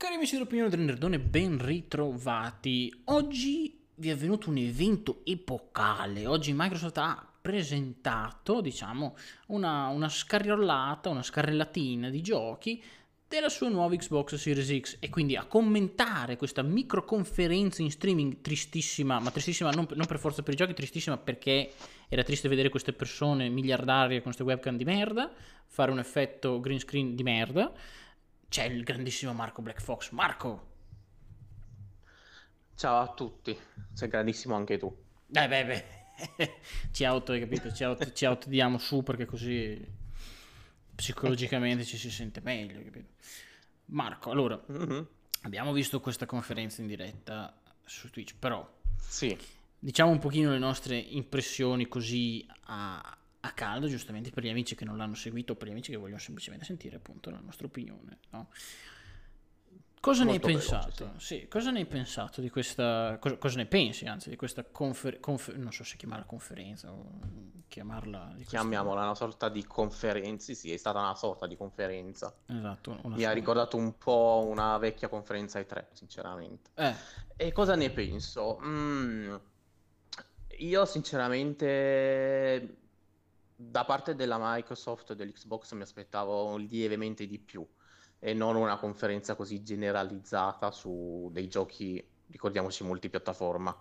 Cari amici dell'opinione del Nerdone, ben ritrovati. Oggi vi è avvenuto un evento epocale. Oggi Microsoft ha presentato, diciamo, una scarrellatina di giochi della sua nuova Xbox Series X, e quindi a commentare questa microconferenza in streaming tristissima, ma tristissima non per forza per i giochi, tristissima perché era triste vedere queste persone miliardarie con queste webcam di merda fare un effetto green screen di merda. C'è il grandissimo Marco Black Fox. Marco! Ciao a tutti. Sei grandissimo anche tu. Beh. Ci auto, hai capito? Ci autodiamo su perché così psicologicamente ci si sente meglio, capito? Marco, allora, abbiamo visto questa conferenza in diretta su Twitch, però sì, diciamo un pochino le nostre impressioni così a caldo, giustamente per gli amici che non l'hanno seguito o per gli amici che vogliono semplicemente sentire appunto la nostra opinione, no? Cosa molto ne hai pensato? Veloce, sì. Sì, cosa ne hai pensato di questa cosa ne pensi, anzi, di questa non so se chiamarla conferenza o chiamarla di chiamiamola una sorta di conferenza. Sì, è stata una sorta di conferenza. Esatto, mi ha ricordato un po' una vecchia conferenza E3, sinceramente. E cosa ne penso? Io sinceramente da parte della Microsoft e dell'Xbox mi aspettavo lievemente di più e non una conferenza così generalizzata su dei giochi, ricordiamoci, multipiattaforma,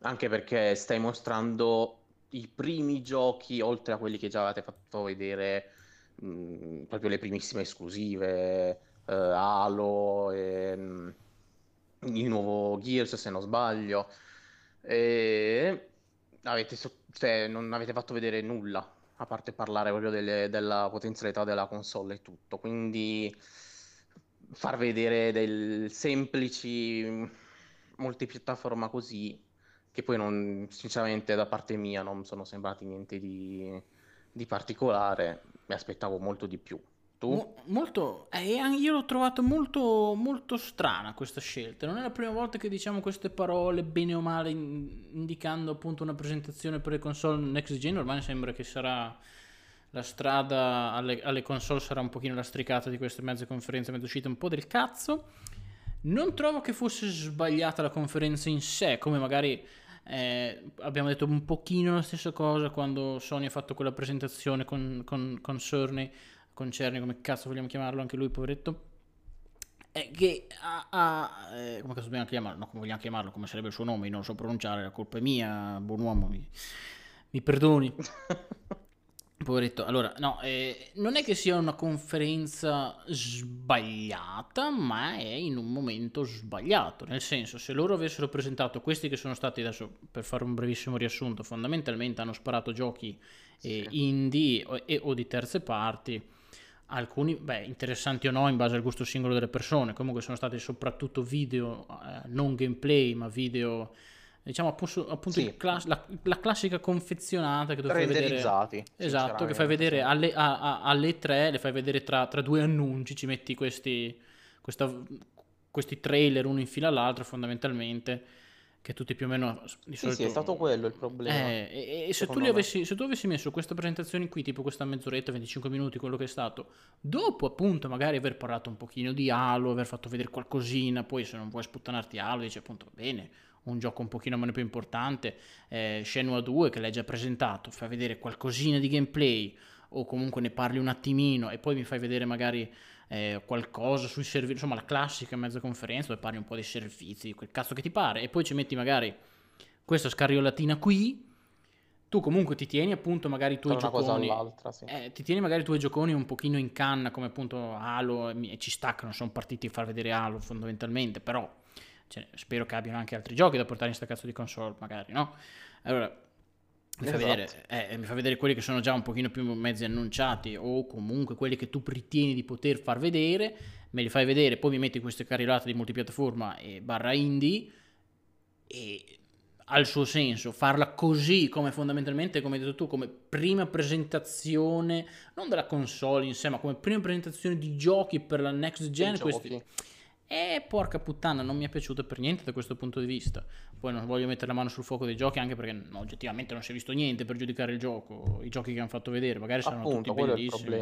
anche perché stai mostrando i primi giochi oltre a quelli che già avevate fatto vedere, proprio le primissime esclusive, Halo, il nuovo Gears se non sbaglio, e non avete fatto vedere nulla a parte parlare proprio della potenzialità della console e tutto. Quindi far vedere del semplici multipiattaforma così, che poi non, sinceramente da parte mia non sono sembrati niente di particolare. Mi aspettavo molto di più. Tu? Molto, io l'ho trovato molto, molto strana questa scelta. Non è la prima volta che diciamo queste parole, bene o male, indicando appunto una presentazione per le console next gen. Ormai sembra che sarà la strada alle console, sarà un pochino lastricata di queste mezze conferenze, mezzo uscite un po' del cazzo. Non trovo che fosse sbagliata la conferenza in sé, come magari abbiamo detto un pochino la stessa cosa quando Sony ha fatto quella presentazione con Cerny, come cazzo vogliamo chiamarlo, anche lui poveretto, che come cazzo dobbiamo chiamarlo? No, come vogliamo chiamarlo, come sarebbe il suo nome, io non lo so pronunciare, la colpa è mia, buon uomo, mi perdoni. Poveretto. Allora, no, non è che sia una conferenza sbagliata, ma è in un momento sbagliato, nel senso, se loro avessero presentato questi che sono stati, adesso per fare un brevissimo riassunto, fondamentalmente hanno sparato giochi indie o di terze parti, alcuni interessanti o no in base al gusto singolo delle persone, comunque sono stati soprattutto video non gameplay ma video, diciamo appunto sì, la classica confezionata che tu fai vedere, esatto, che fai vedere alle tre, le fai vedere tra due annunci, ci metti questi trailer uno in fila all'altro fondamentalmente, che tutti più o meno di solito... Sì, è stato quello il problema. E se tu avessi messo questa presentazione qui, tipo questa mezz'oretta, 25 minuti, quello che è stato, dopo appunto magari aver parlato un pochino di Halo, aver fatto vedere qualcosina, poi se non vuoi sputtanarti Halo, dici appunto va bene, un gioco un pochino meno più importante, Shenmue 2 che l'hai già presentato, fai vedere qualcosina di gameplay, o comunque ne parli un attimino e poi mi fai vedere magari qualcosa sui servizi, insomma la classica mezza conferenza dove parli un po' dei servizi, quel cazzo che ti pare, e poi ci metti magari questa scarriolatina qui, tu comunque ti tieni appunto magari i tuoi gioconi, sì, ti tieni magari i tuoi gioconi un pochino in canna come appunto Halo, e ci staccano, sono partiti a far vedere Halo fondamentalmente, però spero che abbiano anche altri giochi da portare in sta cazzo di console magari, no? Allora Mi fa vedere quelli che sono già un pochino più mezzi annunciati, o comunque quelli che tu ritieni di poter far vedere, me li fai vedere, poi mi metti queste carrellate di multipiattaforma e barra indie, e al suo senso farla così, come fondamentalmente, come hai detto tu, come prima presentazione non della console in sé ma come prima presentazione di giochi per la next gen, questi... porca puttana, non mi è piaciuto per niente da questo punto di vista. Poi non voglio mettere la mano sul fuoco dei giochi, anche perché no, oggettivamente non si è visto niente per giudicare il gioco, i giochi che hanno fatto vedere magari saranno tutti bellissimi,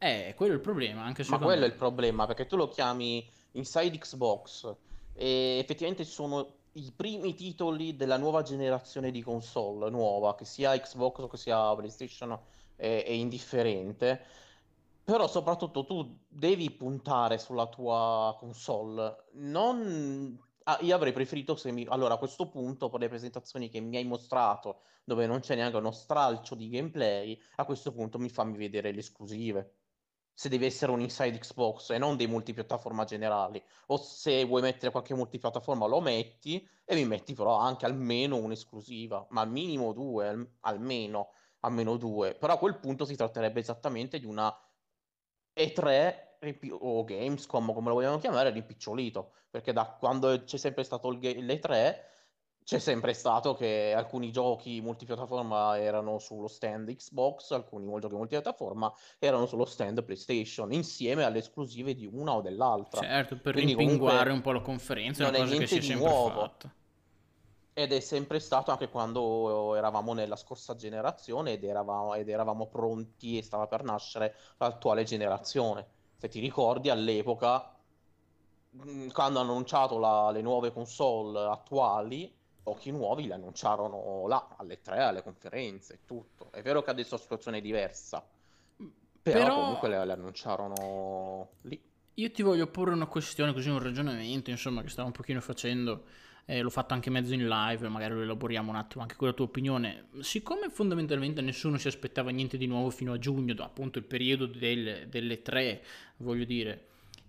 Quello è il problema, anche secondo me. Ma quello è il problema, perché tu lo chiami Inside Xbox e effettivamente sono i primi titoli della nuova generazione di console nuova, che sia Xbox o che sia PlayStation, è indifferente. Però soprattutto tu devi puntare sulla tua console. Non... io avrei preferito se mi... Allora, a questo punto, per le presentazioni che mi hai mostrato, dove non c'è neanche uno stralcio di gameplay, a questo punto mi fammi vedere le esclusive. Se deve essere un Inside Xbox e non dei multipiattaforma generali. O se vuoi mettere qualche multipiattaforma lo metti, e mi metti però anche almeno un'esclusiva, ma al minimo due, almeno, almeno due. Però a quel punto si tratterebbe esattamente di una E3 o Gamescom, come lo vogliamo chiamare, rimpicciolito, perché da quando c'è sempre stato l'E3 c'è sempre stato che alcuni giochi multipiattaforma erano sullo stand Xbox, alcuni giochi multipiattaforma erano sullo stand PlayStation, insieme alle esclusive di una o dell'altra. Certo, per rimpinguare un po' la conferenza, non è una cosa che si è sempre fatta. Ed è sempre stato, anche quando eravamo nella scorsa generazione ed eravamo pronti e stava per nascere l'attuale generazione. Se ti ricordi, all'epoca, quando hanno annunciato le nuove console attuali, pochi nuovi li annunciarono là, alle 3, alle conferenze e tutto. È vero che adesso la situazione è diversa, però comunque le annunciarono lì. Io ti voglio porre una questione, così un ragionamento, insomma, che stavo un pochino facendo, l'ho fatto anche mezzo in live, magari lo elaboriamo un attimo anche con la tua opinione. Siccome fondamentalmente nessuno si aspettava niente di nuovo fino a giugno, appunto il periodo delle tre, voglio dire,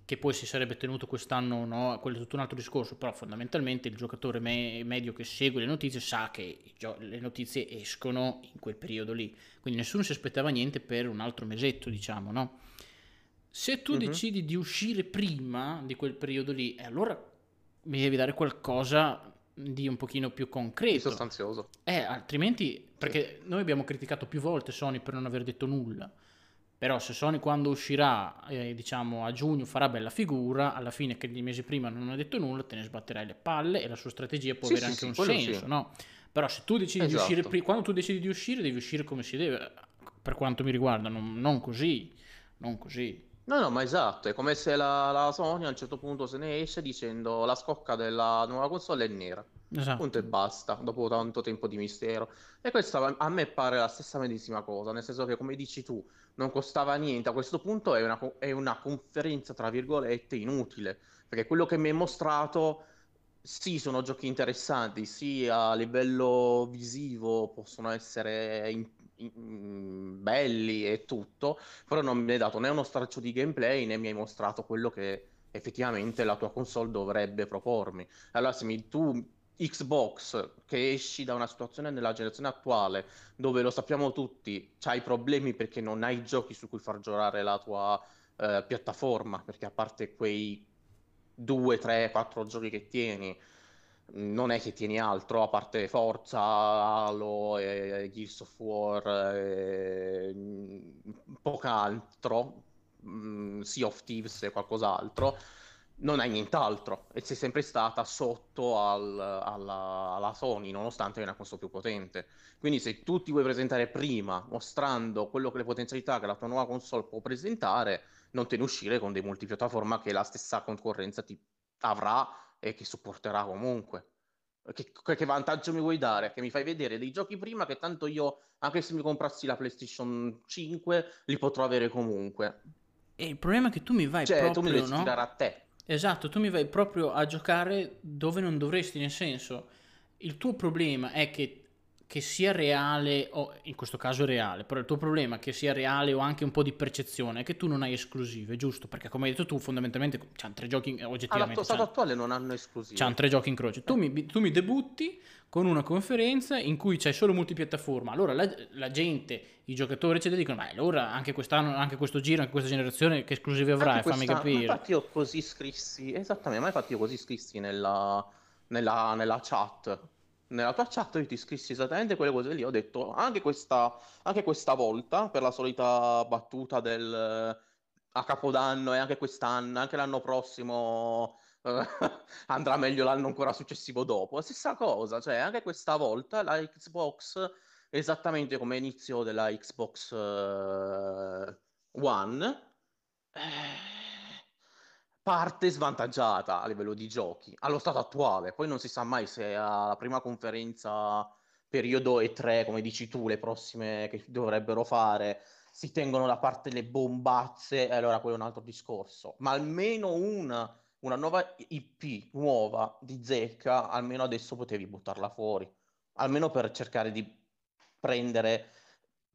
che poi si sarebbe tenuto quest'anno, no, quello è tutto un altro discorso, però fondamentalmente il giocatore medio che segue le notizie sa che le notizie escono in quel periodo lì, quindi nessuno si aspettava niente per un altro mesetto, diciamo, no? Se tu decidi di uscire prima di quel periodo lì, allora mi devi dare qualcosa di un pochino più concreto, di sostanzioso. Altrimenti, perché noi abbiamo criticato più volte Sony per non aver detto nulla, però se Sony quando uscirà, diciamo a giugno, farà bella figura, alla fine che dei mesi prima non ha detto nulla, te ne sbatterai le palle e la sua strategia può avere anche un senso, no? Però se tu decidi di uscire quando tu decidi di uscire, devi uscire come si deve, per quanto mi riguarda, non così. No, ma esatto, è come se la Sony a un certo punto se ne esce dicendo la scocca della nuova console è nera, esatto, punto e basta, dopo tanto tempo di mistero. E questa a me pare la stessa medesima cosa, nel senso che, come dici tu, non costava niente, a questo punto è una conferenza, tra virgolette, inutile, perché quello che mi hai mostrato, sì, sono giochi interessanti, sì, a livello visivo possono essere belli e tutto, però non mi hai dato né uno straccio di gameplay, né mi hai mostrato quello che effettivamente la tua console dovrebbe propormi. Allora, se tu Xbox, che esci da una situazione nella generazione attuale dove, lo sappiamo tutti, c'hai problemi perché non hai giochi su cui far giocare la tua piattaforma, perché a parte quei 2, 3, 4 giochi che tieni non è che tieni altro, a parte Forza, Halo, Gears of War, poco altro, Sea of Thieves e qualcos'altro, non hai nient'altro, e sei sempre stata sotto alla Sony, nonostante è una console più potente. Quindi se tu ti vuoi presentare prima mostrando quello che le potenzialità che la tua nuova console può presentare, non te ne uscire con dei multipiattaforma che la stessa concorrenza ti avrà e che supporterà comunque. Che vantaggio mi vuoi dare? Che mi fai vedere dei giochi prima che tanto io, anche se mi comprassi la PlayStation 5, li potrò avere comunque. E il problema è che tu mi vai proprio, tu mi devi tirare a te. Esatto, tu mi vai proprio a giocare dove non dovresti, nel senso, il tuo problema è che sia reale, o in questo caso reale, però il tuo problema è che sia reale o anche un po' di percezione, è che tu non hai esclusive, giusto? Perché come hai detto tu, fondamentalmente c'hanno tre giochi oggettivamente. Allo stato attuale non hanno esclusive. C'hanno tre giochi in croce. Tu mi debutti con una conferenza in cui c'è solo multipiattaforma. Allora la gente, i giocatori eccetera, dicono: ma allora anche quest'anno, anche questo giro, anche questa generazione che esclusive avrai? Fammi capire. Ma infatti io così iscrissi, esattamente, ma infatti io così iscrissi nella chat. Nella tua chat io ti scrissi esattamente quelle cose lì, ho detto anche questa volta, per la solita battuta del a Capodanno, e anche quest'anno, anche l'anno prossimo andrà meglio l'anno ancora successivo dopo, la stessa cosa, cioè anche questa volta la Xbox, esattamente come inizio della Xbox One parte svantaggiata a livello di giochi allo stato attuale, poi non si sa mai se alla prima conferenza periodo E3, come dici tu, le prossime che dovrebbero fare, si tengono da parte le bombazze, e allora quello è un altro discorso, ma almeno una nuova IP nuova di zecca almeno adesso potevi buttarla fuori, almeno per cercare di prendere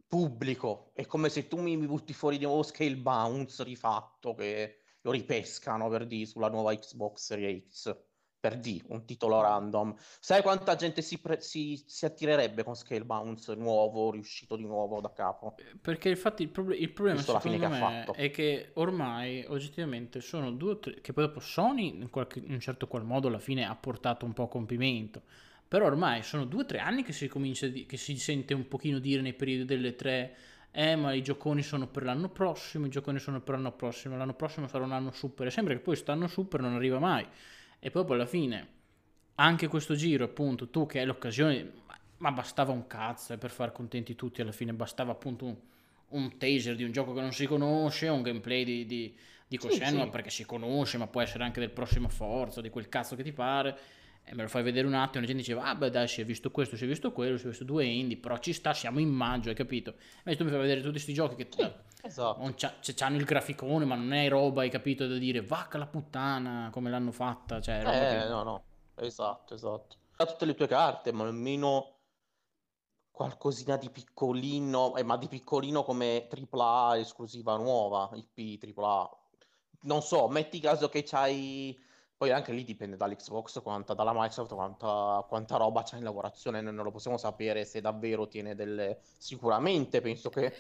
pubblico. È come se tu mi butti fuori di nuovo Scale Bounce rifatto, che lo ripescano per D sulla nuova Xbox Series X, per D, un titolo random. Sai quanta gente si attirerebbe con Scale Bounce nuovo, riuscito di nuovo da capo? Perché infatti il problema secondo me è che ormai oggettivamente sono due o tre, che poi dopo Sony in un certo qual modo alla fine ha portato un po' a compimento, però ormai sono 2 o 3 anni che si comincia che si sente un pochino dire nei periodi delle tre, ma i gioconi sono per l'anno prossimo, l'anno prossimo sarà un anno super, e sembra che poi quest'anno super non arriva mai. E proprio alla fine, anche questo giro, appunto, tu che hai l'occasione, ma bastava un cazzo per far contenti tutti alla fine, bastava appunto un teaser di un gioco che non si conosce, un gameplay di Coscienza, sì. Perché si conosce, ma può essere anche del prossimo Forza, di quel cazzo che ti pare, e me lo fai vedere un attimo, e la gente diceva, ah beh dai, si è visto questo, si è visto quello, si è visto 2 indie, però ci sta, siamo in maggio, hai capito? Invece tu mi fai vedere tutti questi giochi che... Esatto. C'hanno il graficone, ma non è roba, hai capito, da dire vacca la puttana come l'hanno fatta, cioè, roba che... no, esatto, ha tutte le tue carte, ma almeno qualcosina di piccolino, ma di piccolino come AAA, esclusiva nuova, IP AAA, non so, metti caso che c'hai, poi anche lì dipende dall'Xbox, dalla Microsoft, quanta roba c'è in lavorazione, noi non lo possiamo sapere se davvero tiene delle, sicuramente penso che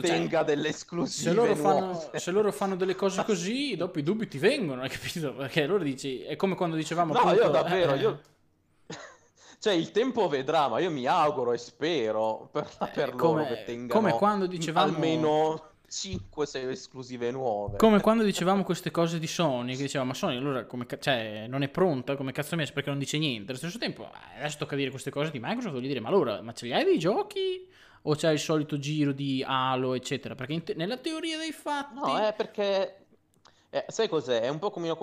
tenga delle esclusive. Se loro fanno delle cose così, dopo i dubbi ti vengono, hai capito? Perché loro dici, è come quando dicevamo appunto, io davvero cioè il tempo vedrà, ma io mi auguro e spero per loro che tengano, come quando dicevamo almeno 5-6 esclusive nuove, come quando dicevamo queste cose di Sony, che diceva ma Sony allora cioè, non è pronta, come cazzo è messa, perché non dice niente. Allo stesso tempo adesso tocca dire queste cose di Microsoft, voglio dire, ma allora, ma ce li hai dei giochi o c'è il solito giro di Halo eccetera? Perché nella teoria dei fatti no, è perché sai cos'è? È un po' come,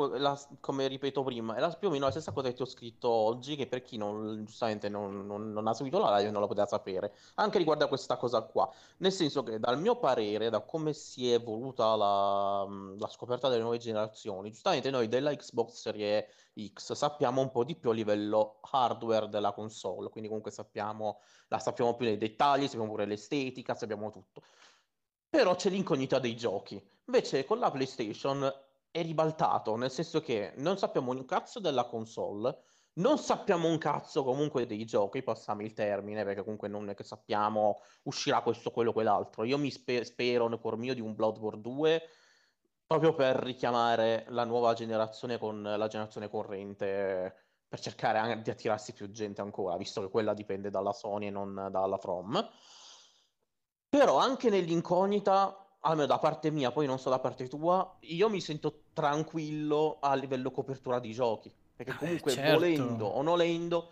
come ripeto prima, è più o meno la stessa cosa che ti ho scritto oggi, che per chi non ha seguito la live non la poteva sapere, anche riguardo a questa cosa qua, nel senso che dal mio parere, da come si è evoluta la scoperta delle nuove generazioni, giustamente noi della Xbox Series X sappiamo un po' di più a livello hardware della console, quindi comunque sappiamo più nei dettagli, sappiamo pure l'estetica, sappiamo tutto, però c'è l'incognita dei giochi. Invece con la PlayStation è ribaltato, nel senso che non sappiamo un cazzo della console, non sappiamo un cazzo comunque dei giochi, passami il termine, perché comunque non è che sappiamo uscirà questo, quello, quell'altro. Io mi spero nel cuor mio di un Bloodborne 2, proprio per richiamare la nuova generazione con la generazione corrente, per cercare anche di attirarsi più gente ancora, visto che quella dipende dalla Sony e non dalla From. Però anche nell'incognita, almeno da parte mia, poi non so da parte tua, io mi sento tranquillo a livello copertura di giochi, perché comunque certo, volendo o nolendo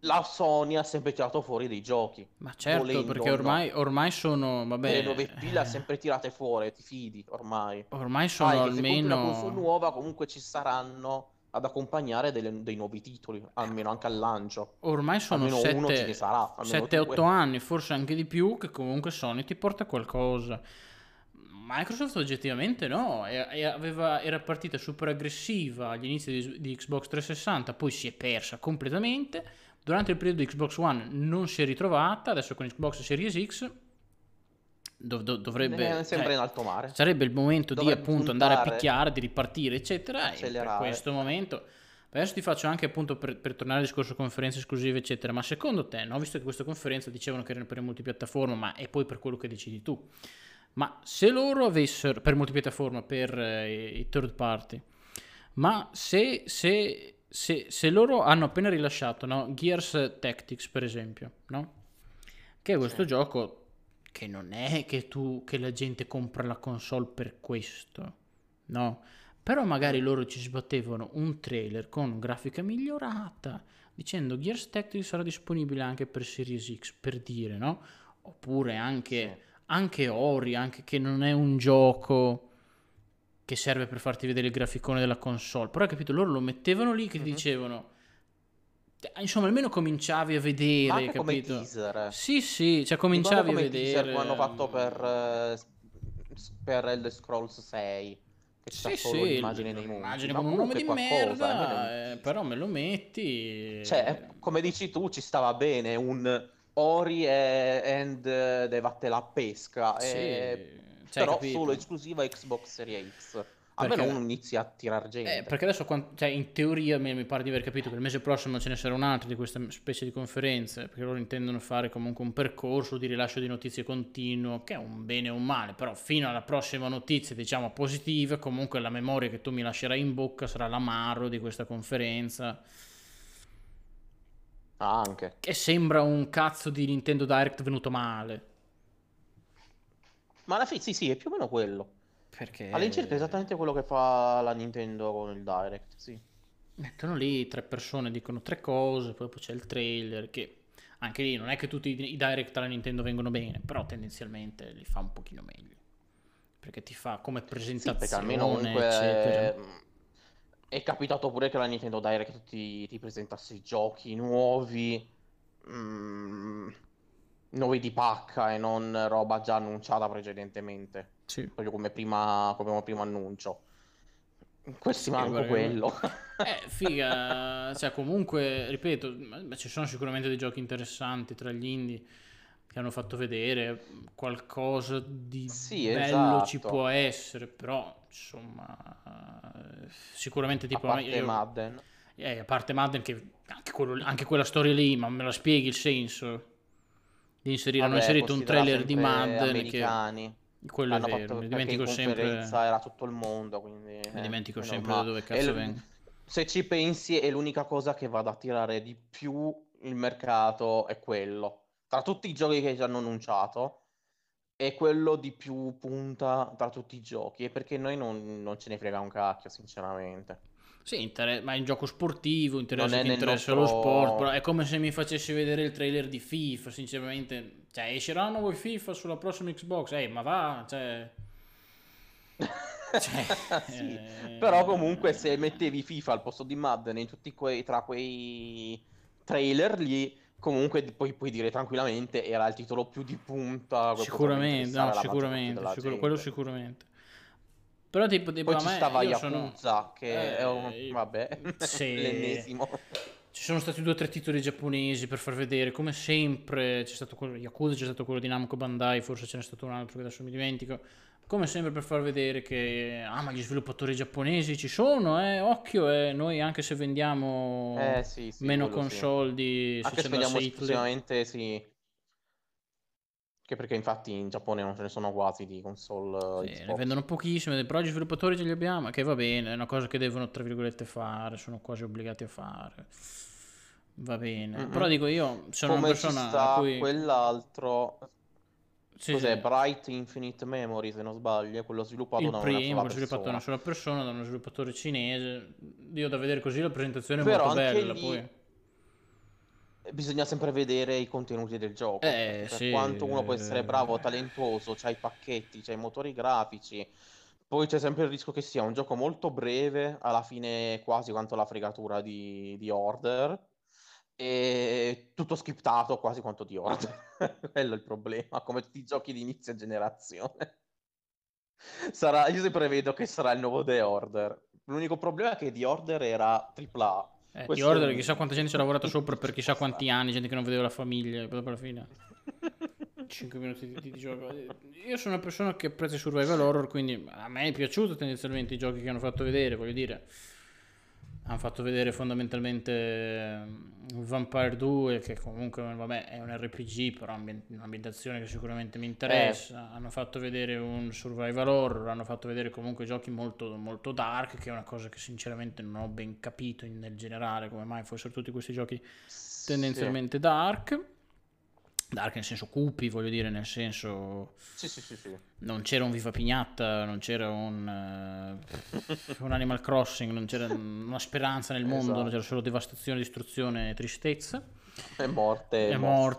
la Sony ha sempre tirato fuori dei giochi. Ma certo, volendo, perché ormai sono, vabbè, le nuove IP le ha sempre tirate fuori, ti fidi ormai. Ormai sono almeno se compri una console nuova, comunque ci saranno ad accompagnare dei nuovi titoli, almeno anche al lancio. Ormai sono 7-8 anni, forse anche di più, che comunque Sony ti porta qualcosa. Microsoft oggettivamente no, era partita super aggressiva agli inizi di Xbox 360, poi si è persa completamente, durante il periodo di Xbox One non si è ritrovata, adesso con Xbox Series X dovrebbe sempre in alto mare, sarebbe il momento di appunto andare a picchiare, di ripartire eccetera, e per questo momento adesso ti faccio anche appunto per tornare al discorso conferenze esclusive eccetera, ma secondo te, no, visto che questa conferenza dicevano che era per multipiattaforma, ma è poi per quello che decidi tu, ma se loro avessero per multipiattaforma, per i third party, ma se loro hanno appena rilasciato, no, Gears Tactics per esempio, no, che è questo gioco che non è che la gente compra la console per questo, no? Però magari loro ci sbattevano un trailer con grafica migliorata, dicendo Gears Tactics sarà disponibile anche per Series X, per dire, no? Oppure anche anche Ori, anche che non è un gioco che serve per farti vedere il graficone della console, però hai capito, loro lo mettevano lì che ti dicevano, insomma, almeno cominciavi a vedere, anche capito? Come teaser. Sì, sì, cioè cominciavi come a vedere. Teaser come hanno fatto per Elder Scrolls 6. Che sì, c'è solo l'immagine dei mondi. Immagine come un nome di qualcosa, merda, però me lo metti. Cioè, come dici tu, ci stava bene un Ori and devate la pesca, sì, però capito, solo esclusiva Xbox Series X. Almeno uno inizia a tirar gente. Perché adesso, cioè, in teoria mi pare di aver capito che il mese prossimo ce ne sarà un altro di questa specie di conferenze, perché loro intendono fare comunque un percorso di rilascio di notizie continuo, che è un bene o un male, però fino alla prossima notizia, diciamo, positiva, comunque la memoria che tu mi lascerai in bocca sarà l'amaro di questa conferenza. Ah, anche. Che sembra un cazzo di Nintendo Direct venuto male. Ma alla fine sì, è più o meno quello. Perché... all'incirca è esattamente quello che fa la Nintendo con il Direct, sì. Mettono lì tre persone, dicono tre cose, poi c'è il trailer, che anche lì non è che tutti i Direct alla Nintendo vengono bene, però tendenzialmente li fa un pochino meglio, perché ti fa come presentazione, sì, almeno comunque è capitato pure che la Nintendo Direct ti presentasse i giochi nuovi, nuovi di pacca e non roba già annunciata precedentemente. Sì. Proprio come primo annuncio. Questi manco quello. Figa. Cioè, comunque, ripeto, ci sono sicuramente dei giochi interessanti tra gli indie che hanno fatto vedere. Qualcosa di bello, esatto, ci può essere. Però, insomma, sicuramente tipo... Madden. A parte Madden, che anche quella storia lì, ma me la spieghi il senso? Di inserire, hanno inserito un trailer di Madden americani. Che... quello è vero, mi dimentico sempre, era tutto il mondo, quindi mi dimentico sempre da dove cazzo venga. Se ci pensi, è l'unica cosa che vada a tirare di più il mercato, è quello. Tra tutti i giochi che ci hanno annunciato è quello di più punta tra tutti i giochi, e perché noi non ce ne frega un cacchio, sinceramente. Sì, ma è un gioco sportivo, interessa lo sport, però è come se mi facessi vedere il trailer di FIFA, sinceramente. Cioè, esceranno voi FIFA sulla prossima Xbox? Ma va, sì. Però comunque se mettevi FIFA al posto di Madden in tutti tra quei trailer lì, comunque puoi dire tranquillamente era il titolo più di punta. Sicuramente. Però tipo poi ci stava Yakuza, che è un... vabbè, sì. L'ennesimo. Ci sono stati 2 o 3 titoli giapponesi per far vedere, come sempre. C'è stato quello di Yakuza, c'è stato quello di Namco Bandai, forse ce n'è stato un altro che adesso mi dimentico, come sempre per far vedere che ma gli sviluppatori giapponesi ci sono, occhio, noi anche se vendiamo meno console di anche se vendiamo esclusivamente che perché infatti in Giappone non ce ne sono quasi di console, ne vendono pochissime, però gli sviluppatori ce li abbiamo, che va bene, è una cosa che devono tra virgolette fare, sono quasi obbligati a fare, va bene. Però dico, io sono una persona ci sta a cui... quell'altro Bright Infinite Memory, se non sbaglio, quello sviluppato da una sola persona, da uno sviluppatore cinese. Io da vedere così la presentazione è molto bella lì... poi bisogna sempre vedere i contenuti del gioco, per quanto uno può essere bravo, talentuoso, c'ha i pacchetti, c'ha i motori grafici, poi c'è sempre il rischio che sia un gioco molto breve, alla fine quasi quanto la fregatura di Order, e tutto scriptato quasi quanto di Order. Quello è il problema, come tutti i giochi di inizio generazione. Io sempre vedo che sarà il nuovo The Order. L'unico problema è che The Order era AAA. Di Order, chissà quanta gente ci ha lavorato sopra per chissà quanti anni, gente che non vedeva la famiglia, poi dopo alla fine 5 minuti di gioco. Io sono una persona che apprezza il survival horror, quindi a me è piaciuto tendenzialmente i giochi che hanno fatto vedere, voglio dire, hanno fatto vedere fondamentalmente Vampire 2, che comunque è un RPG, però un'ambientazione che sicuramente mi interessa. Hanno fatto vedere un survival horror, hanno fatto vedere comunque giochi molto, molto dark, che è una cosa che sinceramente non ho ben capito nel generale, come mai fossero tutti questi giochi tendenzialmente dark nel senso cupi, voglio dire, nel senso non c'era un Viva Pignatta, non c'era un Animal Crossing, non c'era una speranza nel mondo, non c'era solo devastazione, distruzione, tristezza e morte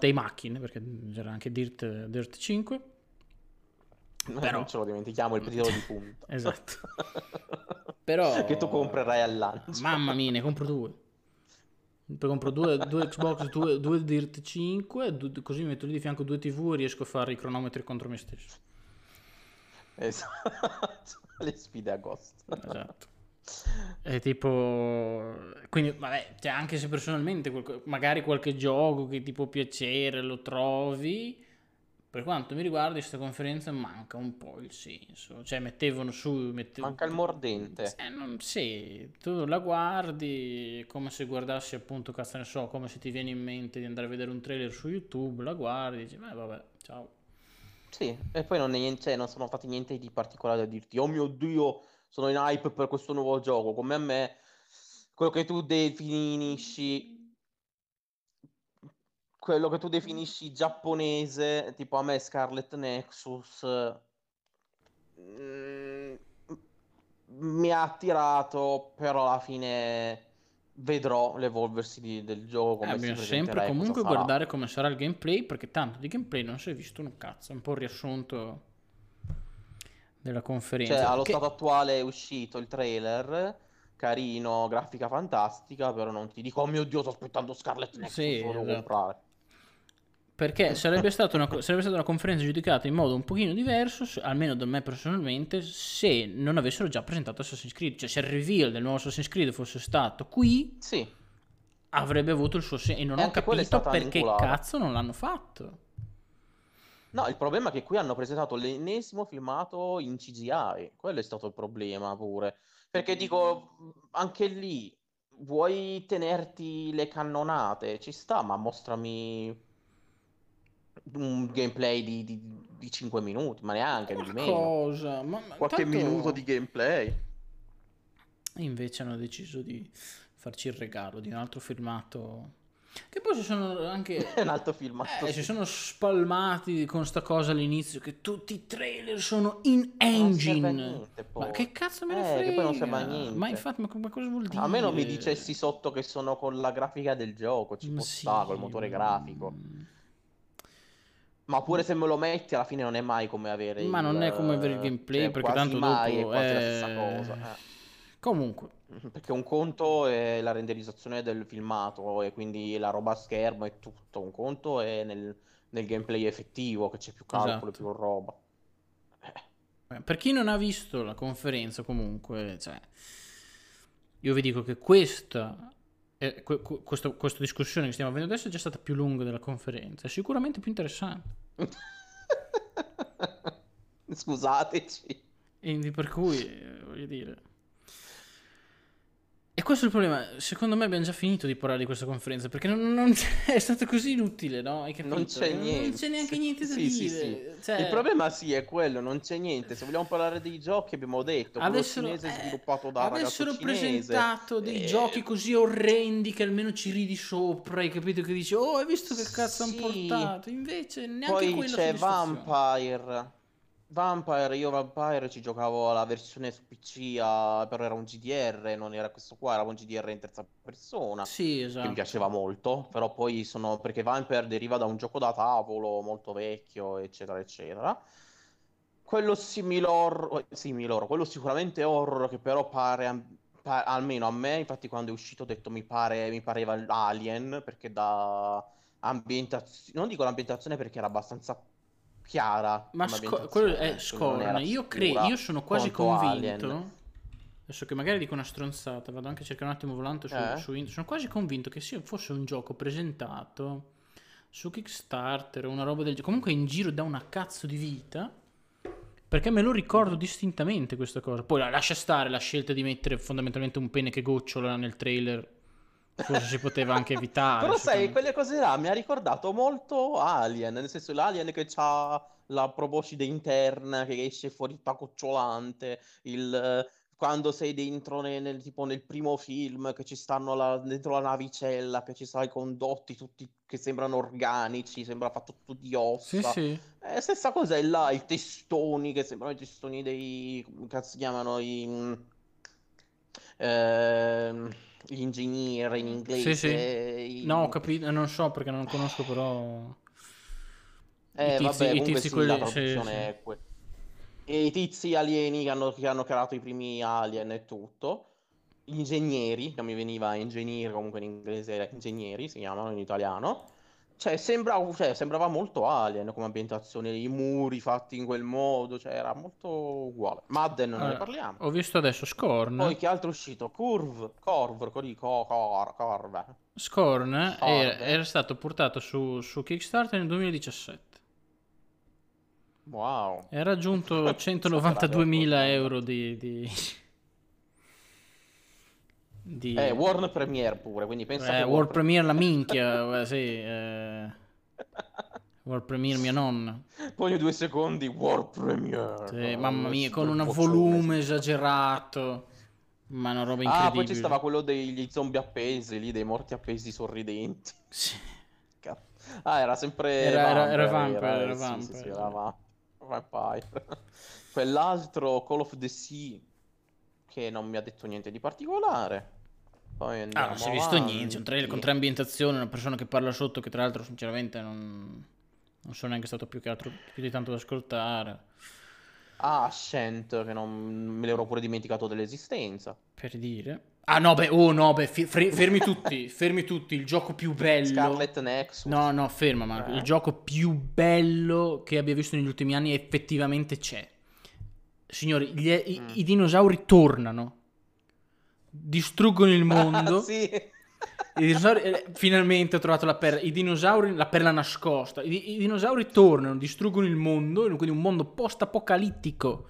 e macchine, perché c'era anche Dirt 5. Però... non ce lo dimentichiamo, il titolo di punta. Esatto. Però... che tu comprerai al lancio. Mamma mia, ne compro due. Compro due Xbox, due Dirt 5, così mi metto lì di fianco due TV e riesco a fare i cronometri contro me stesso. Esatto. Le sfide agosto. Esatto. È tipo, quindi vabbè, cioè anche se personalmente magari qualche gioco che ti può piacere lo trovi, per quanto mi riguarda questa conferenza manca un po' il senso, cioè manca il mordente, sì, tu la guardi come se guardassi appunto, cazzo ne so, come se ti viene in mente di andare a vedere un trailer su YouTube, la guardi e dici vabbè, ciao. Sì, e poi non sono fatti niente di particolare da dirti oh mio Dio, sono in hype per questo nuovo gioco, come a me quello che tu definisci giapponese, tipo a me Scarlet Nexus mi ha attirato, però alla fine vedrò l'evolversi del gioco, come si presenterà, sempre comunque guardare come sarà il gameplay, perché tanto di gameplay non si è visto un cazzo. È un po' il riassunto della conferenza, cioè allo stato attuale è uscito il trailer, carino, grafica fantastica, però non ti dico oh mio Dio sto aspettando Scarlet Nexus, sì, lo devo comprare, perché sarebbe stata una conferenza giudicata in modo un pochino diverso, almeno da me personalmente, se non avessero già presentato Assassin's Creed. Cioè se il reveal del nuovo Assassin's Creed fosse stato qui, sì, avrebbe avuto il suo senso, e non ho capito perché cazzo non l'hanno fatto. No, il problema è che qui hanno presentato l'ennesimo filmato in CGI, quello è stato il problema pure, perché dico, anche lì vuoi tenerti le cannonate, ci sta, ma mostrami un gameplay di 5 minuti, ma neanche di meno. Cosa? Qualche minuto di gameplay. Invece hanno deciso di farci il regalo di un altro filmato... Che poi si sono anche un altro film, si sono spalmati con sta cosa all'inizio che tutti i trailer sono in engine, niente, ma che cazzo me ne frega, che poi non serve niente. Ma infatti ma cosa vuol dire? A me non mi dicessi sotto che sono con la grafica del gioco, ci può stare col motore grafico, ma pure se me lo metti alla fine non è mai come avere non è come avere il gameplay, perché tanto mai dopo è la stessa cosa comunque, perché un conto è la renderizzazione del filmato e quindi la roba a schermo e tutto, un conto è nel gameplay effettivo che c'è più calcolo, esatto, più roba. Per chi non ha visto la conferenza comunque, cioè, io vi dico che questa discussione che stiamo avendo adesso è già stata più lunga della conferenza, è sicuramente più interessante. Scusateci. E per cui, voglio dire... E questo è il problema, secondo me abbiamo già finito di parlare di questa conferenza, perché non è stato così inutile, no? Non c'è niente. Non c'è neanche niente da dire. Sì. Cioè... Il problema è quello, non c'è niente. Se vogliamo parlare dei giochi, abbiamo detto, quello cinese sviluppato da ragazzo cinese. Avessero presentato dei giochi così orrendi che almeno ci ridi sopra, hai capito, che dici, oh hai visto che cazzo hanno portato? Invece neanche quello. Poi c'è Vampire, io Vampire ci giocavo la versione su PC, però era un GDR, non era questo qua, era un GDR in terza persona. Sì, esatto. Che mi piaceva molto, però poi perché Vampire deriva da un gioco da tavolo molto vecchio, eccetera, eccetera. Quello quello sicuramente horror, che però pare almeno a me, infatti quando è uscito ho detto mi pareva Alien, perché da ambientazione, non dico l'ambientazione perché era abbastanza chiara, ma quello è Scorn. Io sono quasi convinto Alien. Adesso che magari dico una stronzata, vado anche a cercare un attimo volante su internet. Sono quasi convinto che fosse un gioco presentato su Kickstarter o una roba del gioco, comunque in giro da una cazzo di vita, perché me lo ricordo distintamente questa cosa. Poi lascia stare la scelta di mettere fondamentalmente un pene che gocciola nel trailer, forse si poteva anche evitare. Però sai, quelle cose là mi ha ricordato molto Alien, nel senso l'Alien che ha la proboscide interna che esce fuori tutta cocciolante, quando sei dentro tipo nel primo film che ci stanno dentro la navicella, che ci sta i condotti tutti che sembrano organici, sembra fatto tutto di ossa. Sì. Stessa cosa è là, i testoni che sembrano i testoni dei, come cazzo si chiamano, gli ingegneri in inglese. Sì. No, ho capito, non so perché non conosco, però i tizi, vabbè, i tizi, la produzione è e i tizi alieni che hanno creato i primi alien e tutto, ingegneri, che mi veniva ingegnere, comunque in inglese ingegneri si chiamano in italiano, sembrava molto Alien come ambientazione, i muri fatti in quel modo, cioè era molto uguale. Madden non ne parliamo. Ho visto adesso Scorn. Poi che altro è uscito? Scorn era stato portato su Kickstarter nel 2017. Wow. E ha raggiunto 192.000 euro di... World Premiere pure, quindi pensa che World Premiere la minchia, sì, World Premiere mia nonna. Poi ogni 2 secondi World Premiere. Sì, mamma mia, con un volume esagerato, ma una roba incredibile. Ah, poi ci stava quello degli zombie appesi lì, dei morti appesi sorridenti. Sì. Era sempre Vampire. Quell'altro Call of the Sea che non mi ha detto niente di particolare. Non si è visto niente, un trailer con 3 ambientazioni, una persona che parla sotto, che tra l'altro sinceramente non sono neanche stato più di tanto da ascoltare. Ascent, che non me l'ero pure dimenticato dell'esistenza. Per dire. Fermi tutti, il gioco più bello. Scarlet Nexus. No, ferma Marco, il gioco più bello che abbia visto negli ultimi anni effettivamente c'è. Signori, i dinosauri tornano, distruggono il mondo. Sì. Finalmente ho trovato la perla nascosta. I dinosauri tornano, distruggono il mondo, quindi un mondo post-apocalittico,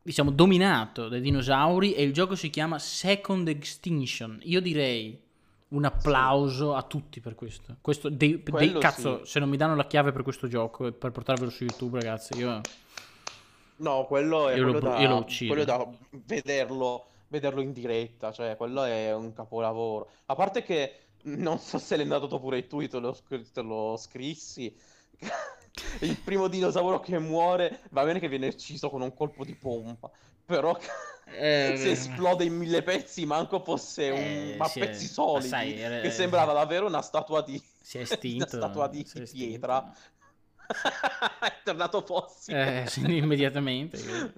diciamo dominato dai dinosauri, e il gioco si chiama Second Extinction. Io direi un applauso a tutti per questo cazzo, sì. Se non mi danno la chiave per questo gioco e per portarvelo su YouTube, ragazzi, quello è da vederlo in diretta, cioè quello è un capolavoro. A parte che non so se l'hai andato pure tu, te lo scrissi. Il primo dinosauro che muore, va bene che viene ucciso con un colpo di pompa, però se esplode in 1000 pezzi, manco fosse pezzi solidi, che sembrava davvero una statua di pietra. È tornato fossile immediatamente.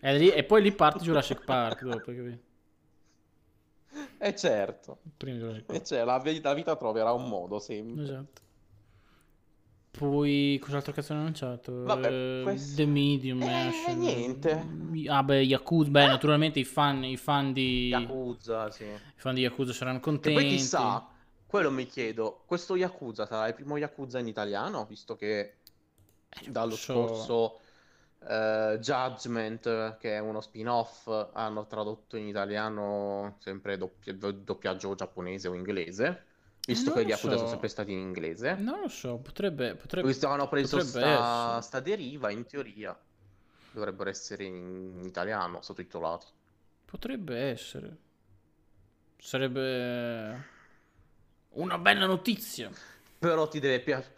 E poi lì parte Jurassic Park dopo, capito? Certo. La vita troverà un modo sempre. Esatto. Poi cos'altro cazzo hanno annunciato? Vabbè, The Medium, niente. Yakuza, naturalmente i fan di Yakuza, sì. I fan di Yakuza saranno contenti. E poi chissà, quello mi chiedo, questo Yakuza sarà il primo Yakuza in italiano, visto che dallo scorso Judgment, che è uno spin-off, hanno tradotto in italiano sempre doppiaggio giapponese o inglese. Visto che gli Yakuza sono sempre stati in inglese. Non lo so, potrebbe visto che hanno preso sta deriva, in teoria dovrebbero essere in italiano sottotitolati. Potrebbe essere. Sarebbe una bella notizia. Però ti deve piacere.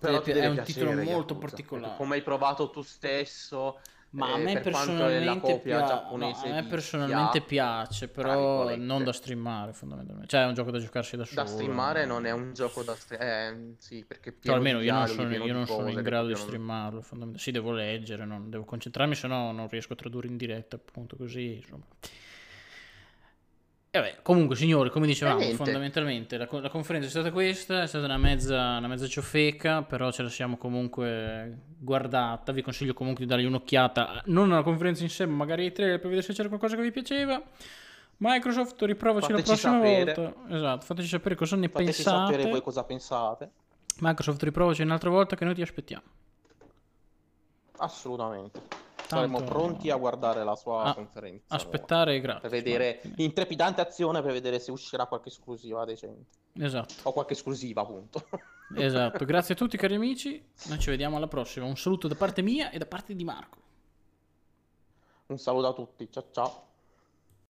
È un titolo molto particolare. Come hai provato tu stesso. Ma a me personalmente piace, però non da streamare fondamentalmente. Cioè è un gioco da giocarsi da solo. Da streamare non è un gioco da streamare, sì, perché almeno io non sono in grado di streamarlo fondamentalmente. Sì, devo leggere, devo concentrarmi, se no non riesco a tradurre in diretta, appunto, così, insomma. E vabbè, comunque signori, come dicevamo, fondamentalmente la conferenza è stata questa, è stata una mezza ciofeca, però ce la siamo comunque guardata. Vi consiglio comunque di dargli un'occhiata, non alla conferenza in sé, ma magari ai trailer, per vedere se c'era qualcosa che vi piaceva. Microsoft, riprovaci la prossima volta. Esatto, fateci sapere cosa ne pensate. Fateci sapere voi cosa pensate. Microsoft, riprovaci un'altra volta che noi ti aspettiamo. Assolutamente. Saremo pronti a guardare la sua conferenza. Aspettare, grazie. Per vedere in trepidante azione, per vedere se uscirà qualche esclusiva decente. Esatto. O qualche esclusiva, appunto. Esatto. Grazie a tutti, cari amici. Noi ci vediamo alla prossima. Un saluto da parte mia e da parte di Marco. Un saluto a tutti. Ciao ciao.